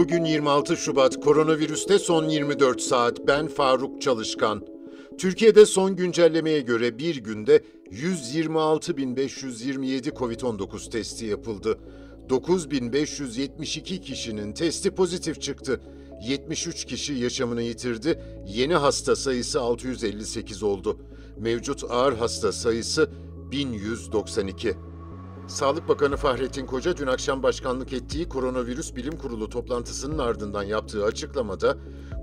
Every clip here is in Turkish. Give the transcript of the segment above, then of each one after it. Bugün 26 Şubat, koronavirüste son 24 saat. Ben Faruk Çalışkan. Türkiye'de son güncellemeye göre bir günde 126.527 COVID-19 testi yapıldı. 9.572 kişinin testi pozitif çıktı. 73 kişi yaşamını yitirdi. Yeni hasta sayısı 658 oldu. Mevcut ağır hasta sayısı 1192. Sağlık Bakanı Fahrettin Koca dün akşam başkanlık ettiği Koronavirüs Bilim Kurulu toplantısının ardından yaptığı açıklamada,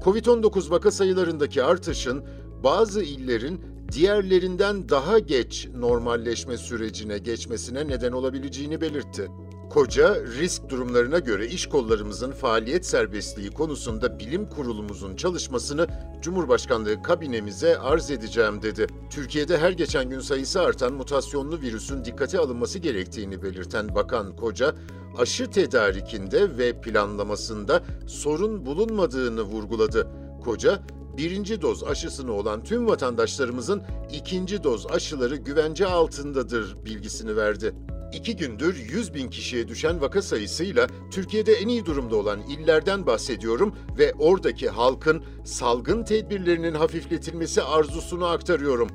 COVID-19 vaka sayılarındaki artışın bazı illerin diğerlerinden daha geç normalleşme sürecine geçmesine neden olabileceğini belirtti. Koca, risk durumlarına göre iş kollarımızın faaliyet serbestliği konusunda bilim kurulumuzun çalışmasını Cumhurbaşkanlığı kabinemize arz edeceğim dedi. Türkiye'de her geçen gün sayısı artan mutasyonlu virüsün dikkate alınması gerektiğini belirten Bakan Koca, aşı tedarikinde ve planlamasında sorun bulunmadığını vurguladı. Koca, birinci doz aşısını olan tüm vatandaşlarımızın ikinci doz aşıları güvence altındadır bilgisini verdi. İki gündür 100.000 kişiye düşen vaka sayısıyla Türkiye'de en iyi durumda olan illerden bahsediyorum ve oradaki halkın salgın tedbirlerinin hafifletilmesi arzusunu aktarıyorum.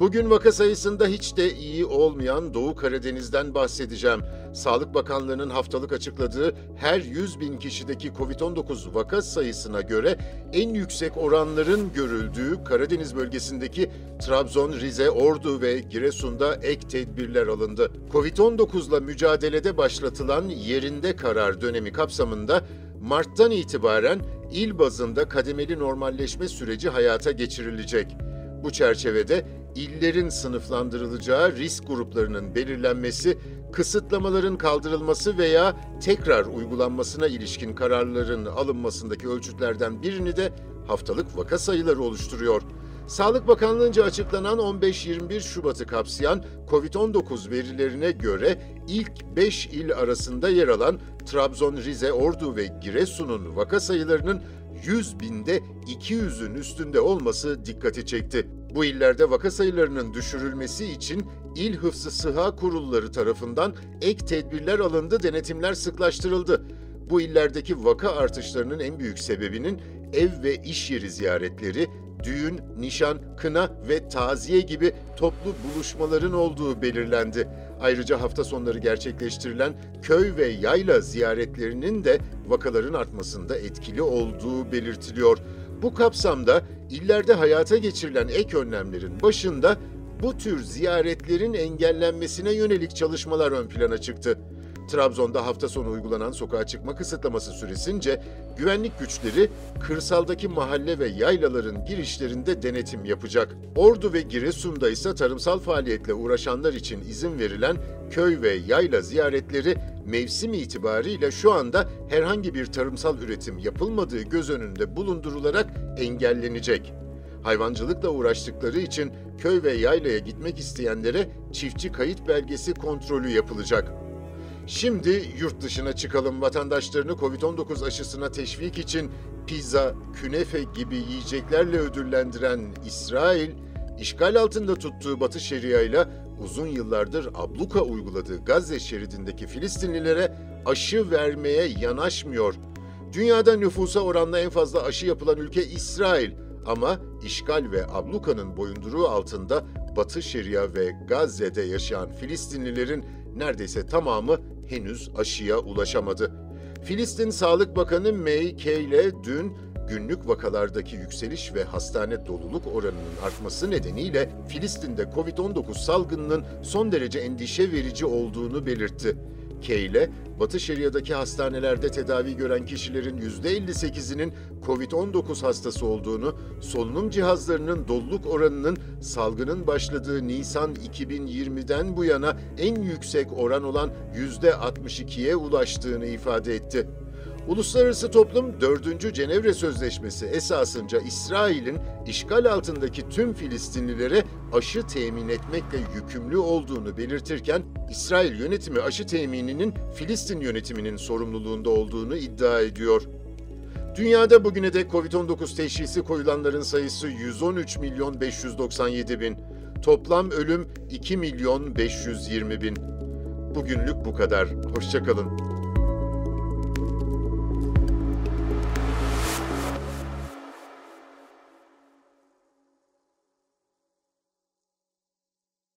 Bugün vaka sayısında hiç de iyi olmayan Doğu Karadeniz'den bahsedeceğim. Sağlık Bakanlığı'nın haftalık açıkladığı her 100.000 kişideki COVID-19 vaka sayısına göre en yüksek oranların görüldüğü Karadeniz bölgesindeki Trabzon, Rize, Ordu ve Giresun'da ek tedbirler alındı. COVID-19'la mücadelede başlatılan yerinde karar dönemi kapsamında Mart'tan itibaren il bazında kademeli normalleşme süreci hayata geçirilecek. Bu çerçevede illerin sınıflandırılacağı risk gruplarının belirlenmesi, kısıtlamaların kaldırılması veya tekrar uygulanmasına ilişkin kararların alınmasındaki ölçütlerden birini de haftalık vaka sayıları oluşturuyor. Sağlık Bakanlığı'nca açıklanan 15-21 Şubat'ı kapsayan COVID-19 verilerine göre ilk 5 il arasında yer alan Trabzon, Rize, Ordu ve Giresun'un vaka sayılarının 100.000'de 200'ün üstünde olması dikkati çekti. Bu illerde vaka sayılarının düşürülmesi için İl Hıfzıssıhha Kurulları tarafından ek tedbirler alındı, denetimler sıklaştırıldı. Bu illerdeki vaka artışlarının en büyük sebebinin ev ve iş yeri ziyaretleri, düğün, nişan, kına ve taziye gibi toplu buluşmaların olduğu belirlendi. Ayrıca hafta sonları gerçekleştirilen köy ve yayla ziyaretlerinin de vakaların artmasında etkili olduğu belirtiliyor. Bu kapsamda illerde hayata geçirilen ek önlemlerin başında bu tür ziyaretlerin engellenmesine yönelik çalışmalar ön plana çıktı. Trabzon'da hafta sonu uygulanan sokağa çıkma kısıtlaması süresince güvenlik güçleri kırsaldaki mahalle ve yaylaların girişlerinde denetim yapacak. Ordu ve Giresun'da ise tarımsal faaliyetle uğraşanlar için izin verilen köy ve yayla ziyaretleri mevsim itibariyle şu anda herhangi bir tarımsal üretim yapılmadığı göz önünde bulundurularak engellenecek. Hayvancılıkla uğraştıkları için köy ve yaylaya gitmek isteyenlere çiftçi kayıt belgesi kontrolü yapılacak. Şimdi yurt dışına çıkalım. Vatandaşlarını COVID-19 aşısına teşvik için pizza, künefe gibi yiyeceklerle ödüllendiren İsrail, işgal altında tuttuğu Batı Şeria ile uzun yıllardır abluka uyguladığı Gazze şeridindeki Filistinlilere aşı vermeye yanaşmıyor. Dünyada nüfusa oranla en fazla aşı yapılan ülke İsrail ama işgal ve ablukanın boyunduruğu altında Batı Şeria ve Gazze'de yaşayan Filistinlilerin neredeyse tamamı henüz aşıya ulaşamadı. Filistin Sağlık Bakanı Mai Alkaila dün günlük vakalardaki yükseliş ve hastane doluluk oranının artması nedeniyle Filistin'de COVID-19 salgınının son derece endişe verici olduğunu belirtti. Alkaila, Batı Şeria'daki hastanelerde tedavi gören kişilerin %58'inin COVID-19 hastası olduğunu, solunum cihazlarının doluluk oranının salgının başladığı Nisan 2020'den bu yana en yüksek oran olan %62'ye ulaştığını ifade etti. Uluslararası toplum 4. Cenevre Sözleşmesi esasınca İsrail'in işgal altındaki tüm Filistinlilere aşı temin etmekle yükümlü olduğunu belirtirken, İsrail yönetimi aşı temininin Filistin yönetiminin sorumluluğunda olduğunu iddia ediyor. Dünyada bugüne dek COVID-19 teşhisi koyulanların sayısı 113.597.000, toplam ölüm 2.520.000. Bugünlük bu kadar. Hoşça kalın.